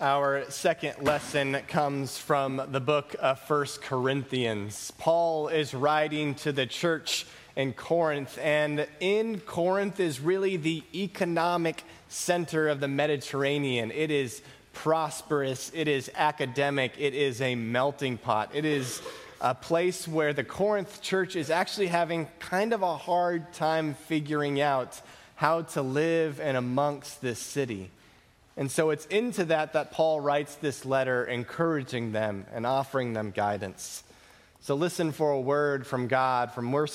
Our second lesson comes from the book of 1 Corinthians. Paul is writing to the church in Corinth, and in Corinth is really the economic center of the Mediterranean. It is prosperous, it is academic, it is a melting pot. It is a place where the Corinth church is actually having kind of a hard time figuring out how to live in amongst this city. And so it's into that Paul writes this letter encouraging them and offering them guidance. So listen for a word from God from 1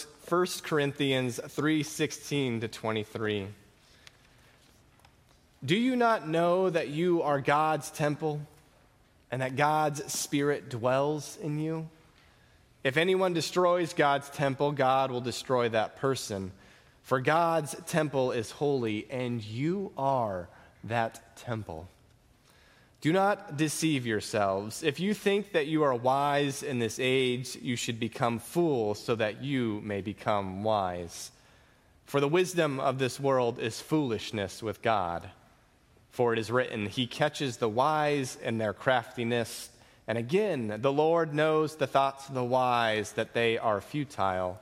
Corinthians 3:16 to 23. Do you not know that you are God's temple and that God's Spirit dwells in you? If anyone destroys God's temple, God will destroy that person. For God's temple is holy, and you are that temple. Do not deceive yourselves. If you think that you are wise in this age, you should become fools so that you may become wise. For the wisdom of this world is foolishness with God. For it is written, He catches the wise in their craftiness. And again, the Lord knows the thoughts of the wise, that they are futile.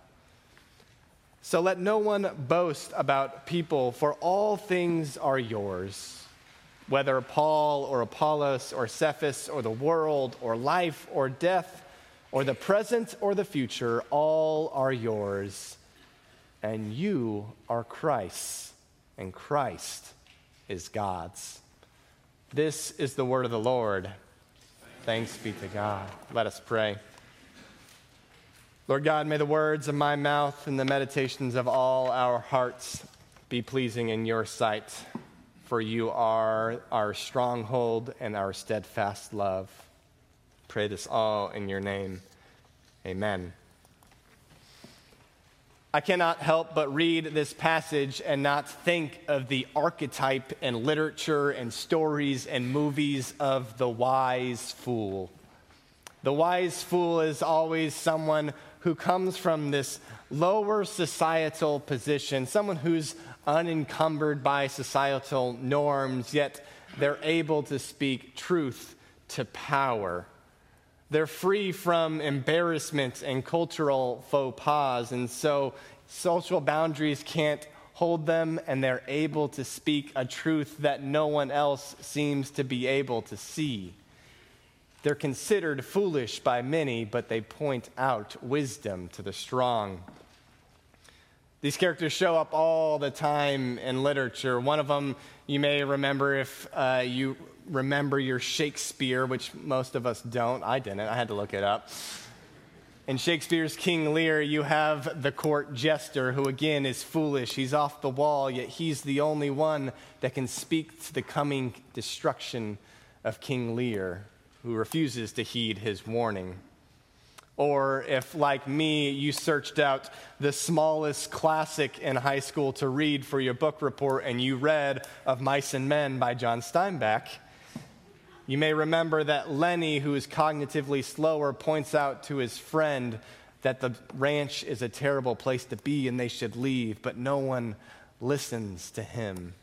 So let no one boast about people, for all things are yours, whether Paul or Apollos or Cephas or the world or life or death or the present or the future, all are yours, and you are Christ's, and Christ is God's. This is the word of the Lord. Thanks be to God. Let us pray. Lord God, may the words of my mouth and the meditations of all our hearts be pleasing in your sight, for you are our stronghold and our steadfast love. Pray this all in your name. Amen. I cannot help but read this passage and not think of the archetype in literature and stories and movies of the wise fool. The wise fool is always someone who comes from this lower societal position, someone who's unencumbered by societal norms, yet they're able to speak truth to power. They're free from embarrassment and cultural faux pas, and so social boundaries can't hold them, and they're able to speak a truth that no one else seems to be able to see. They're considered foolish by many, but they point out wisdom to the strong. These characters show up all the time in literature. One of them you may remember if you remember your Shakespeare, which most of us don't. I didn't. I had to look it up. In Shakespeare's King Lear, you have the court jester, who again is foolish. He's off the wall, yet he's the only one that can speak to the coming destruction of King Lear, who refuses to heed his warning. Or if, like me, you searched out the smallest classic in high school to read for your book report and you read Of Mice and Men by John Steinbeck, you may remember that Lennie, who is cognitively slower, points out to his friend that the ranch is a terrible place to be and they should leave, but no one listens to him,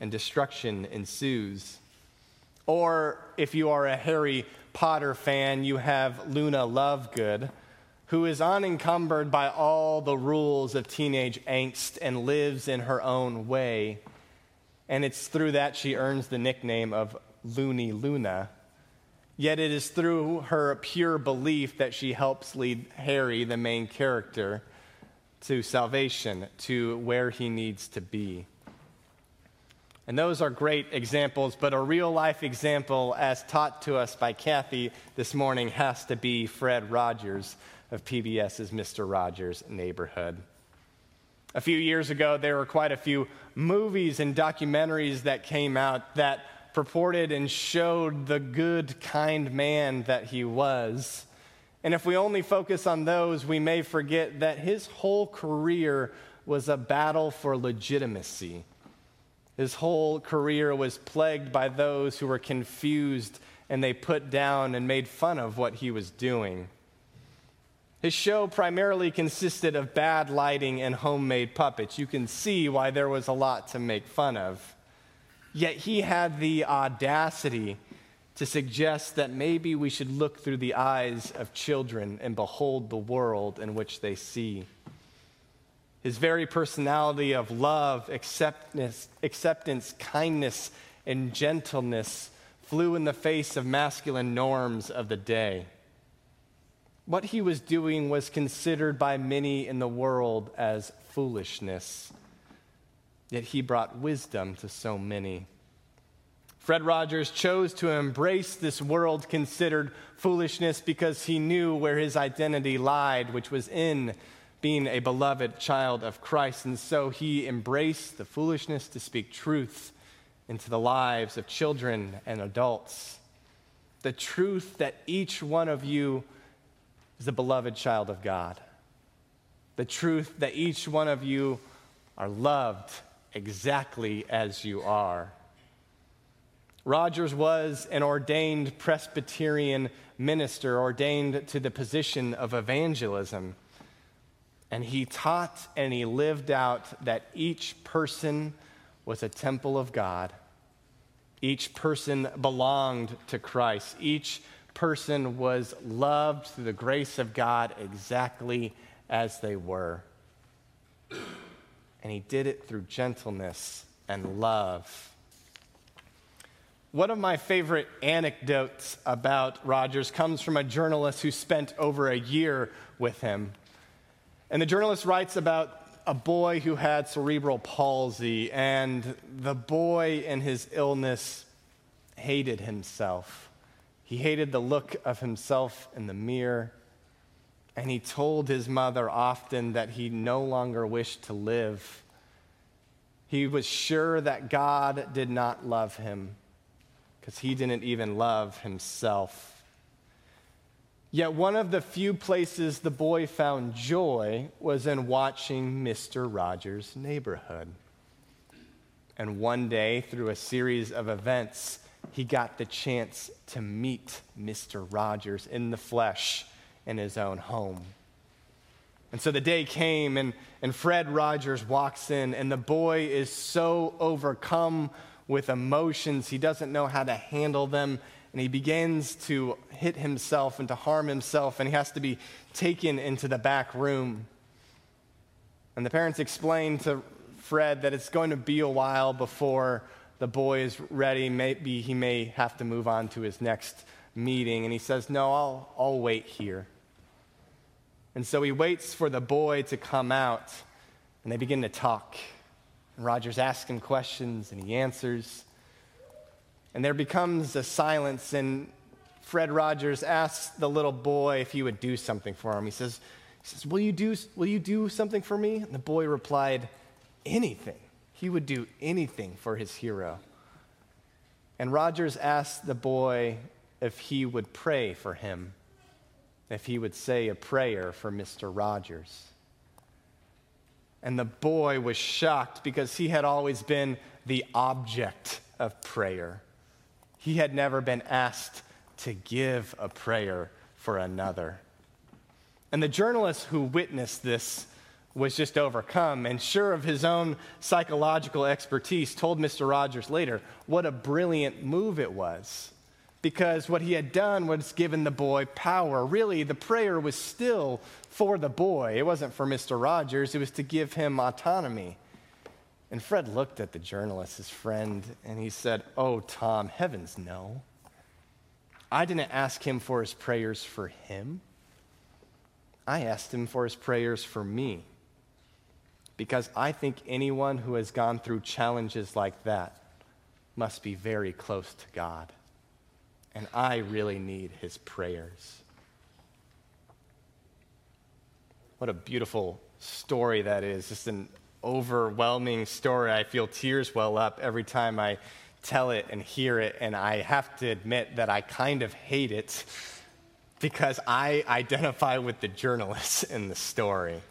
and destruction ensues. Or if you are a Harry Potter fan, you have Luna Lovegood, who is unencumbered by all the rules of teenage angst and lives in her own way. And it's through that she earns the nickname of Loony Luna. Yet it is through her pure belief that she helps lead Harry, the main character, to salvation, to where he needs to be. And those are great examples, but a real-life example, as taught to us by Kathy this morning, has to be Fred Rogers of PBS's Mr. Rogers' Neighborhood. A few years ago, there were quite a few movies and documentaries that came out that purported and showed the good, kind man that he was. And if we only focus on those, we may forget that his whole career was a battle for legitimacy. His whole career was plagued by those who were confused, and they put down and made fun of what he was doing. His show primarily consisted of bad lighting and homemade puppets. You can see why there was a lot to make fun of. Yet he had the audacity to suggest that maybe we should look through the eyes of children and behold the world in which they see. His very personality of love, acceptance, kindness, and gentleness flew in the face of masculine norms of the day. What he was doing was considered by many in the world as foolishness, yet he brought wisdom to so many. Fred Rogers chose to embrace this world considered foolishness because he knew where his identity lied, which was in being a beloved child of Christ, and so he embraced the foolishness to speak truth into the lives of children and adults. The truth that each one of you is a beloved child of God. The truth that each one of you are loved exactly as you are. Rogers was an ordained Presbyterian minister, ordained to the position of evangelism. And he taught and he lived out that each person was a temple of God. Each person belonged to Christ. Each person was loved through the grace of God exactly as they were. And he did it through gentleness and love. One of my favorite anecdotes about Rogers comes from a journalist who spent over a year with him. And the journalist writes about a boy who had cerebral palsy, and the boy in his illness hated himself. He hated the look of himself in the mirror, and he told his mother often that he no longer wished to live. He was sure that God did not love him because he didn't even love himself. Yet one of the few places the boy found joy was in watching Mr. Rogers' Neighborhood. And one day, through a series of events, he got the chance to meet Mr. Rogers in the flesh in his own home. And so the day came, and Fred Rogers walks in, and the boy is so overcome with emotions, he doesn't know how to handle them. And he begins to hit himself and to harm himself, and he has to be taken into the back room. And the parents explain to Fred that it's going to be a while before the boy is ready. Maybe he may have to move on to his next meeting. And he says, no, I'll wait here. And so he waits for the boy to come out, and they begin to talk. And Rogers asks him questions, and he answers. And there becomes a silence, and Fred Rogers asks the little boy if he would do something for him. He says, will you do something for me? And the boy replied, anything. He would do anything for his hero. And Rogers asked the boy if he would pray for him, if he would say a prayer for Mr. Rogers. And the boy was shocked because he had always been the object of prayer. He had never been asked to give a prayer for another. And the journalist who witnessed this was just overcome and, sure of his own psychological expertise, told Mr. Rogers later what a brilliant move it was, because what he had done was given the boy power. Really, the prayer was still for the boy. It wasn't for Mr. Rogers. It was to give him autonomy. And Fred looked at the journalist, his friend, and he said, oh, Tom, heavens no. I didn't ask him for his prayers for him. I asked him for his prayers for me, because I think anyone who has gone through challenges like that must be very close to God, and I really need his prayers. What a beautiful story that is. Just an overwhelming story. I feel tears well up every time I tell it and hear it, and I have to admit that I kind of hate it because I identify with the journalists in the story.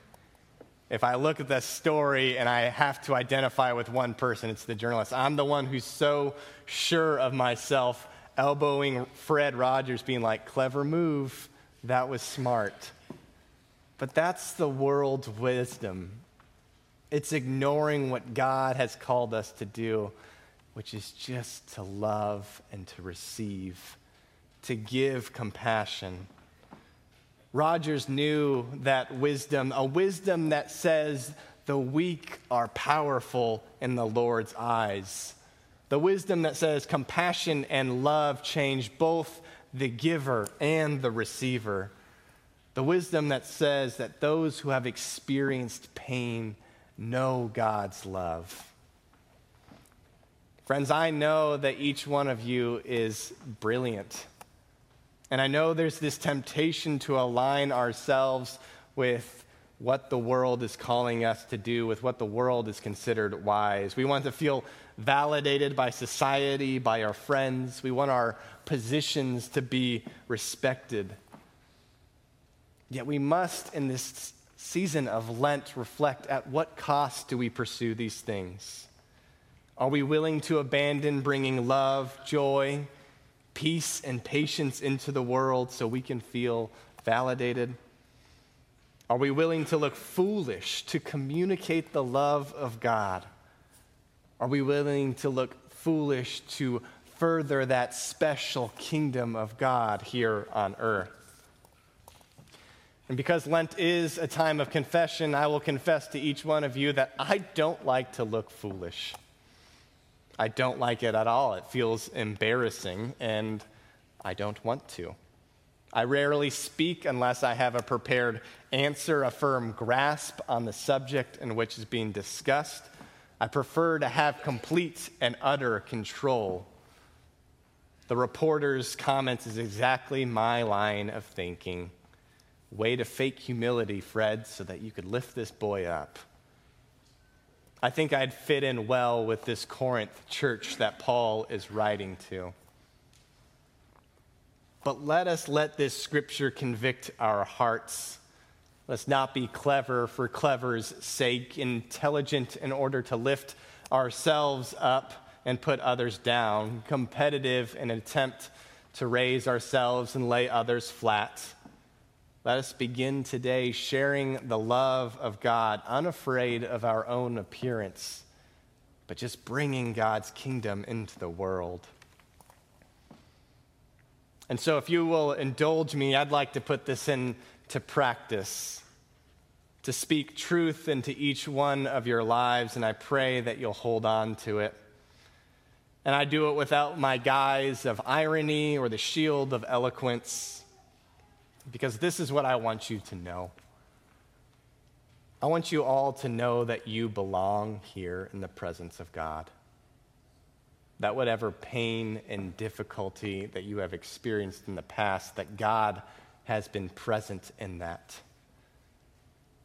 If I look at the story and I have to identify with one person, it's the journalist. I'm the one who's so sure of myself, elbowing Fred Rogers, being like, clever move, that was smart. But that's the world's wisdom. It's ignoring what God has called us to do which is just to love and to receive, to give compassion. Rogers knew that wisdom, a wisdom that says the weak are powerful in the Lord's eyes. The wisdom that says compassion and love change both the giver and the receiver. The wisdom that says that those who have experienced pain know God's love. Friends, I know that each one of you is brilliant. And I know there's this temptation to align ourselves with what the world is calling us to do, with what the world is considered wise. We want to feel validated by society, by our friends. We want our positions to be respected. Yet we must, in this season of Lent, reflect at what cost do we pursue these things? Are we willing to abandon bringing love, joy, peace, and patience into the world so we can feel validated? Are we willing to look foolish to communicate the love of God? Are we willing to look foolish to further that special kingdom of God here on earth? And because Lent is a time of confession, I will confess to each one of you that I don't like to look foolish. I don't like it at all. It feels embarrassing, and I don't want to. I rarely speak unless I have a prepared answer, a firm grasp on the subject in which is being discussed. I prefer to have complete and utter control. The reporter's comments is exactly my line of thinking. Way to fake humility, Fred, so that you could lift this boy up. I think I'd fit in well with this Corinth church that Paul is writing to. But let this scripture convict our hearts. Let's not be clever for clever's sake, intelligent in order to lift ourselves up and put others down, competitive in an attempt to raise ourselves and lay others flat. Let us begin today sharing the love of God, unafraid of our own appearance, but just bringing God's kingdom into the world. And so if you will indulge me, I'd like to put this into practice, to speak truth into each one of your lives, and I pray that you'll hold on to it. And I do it without my guise of irony or the shield of eloquence, because this is what I want you to know. I want you all to know that you belong here in the presence of God. That whatever pain and difficulty that you have experienced in the past, that God has been present in that.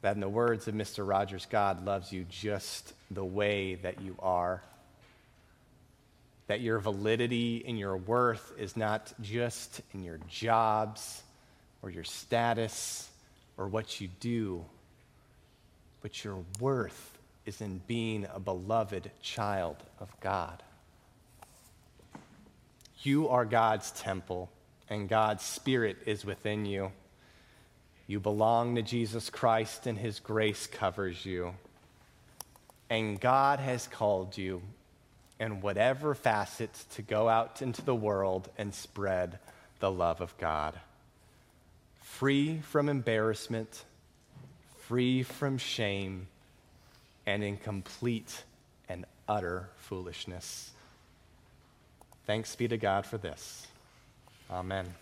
That in the words of Mr. Rogers, God loves you just the way that you are. That your validity and your worth is not just in your jobs, or your status, or what you do, but your worth is in being a beloved child of God. You are God's temple, and God's Spirit is within you. You belong to Jesus Christ, and His grace covers you. And God has called you in whatever facets to go out into the world and spread the love of God. Free from embarrassment, free from shame, and in complete and utter foolishness. Thanks be to God for this. Amen.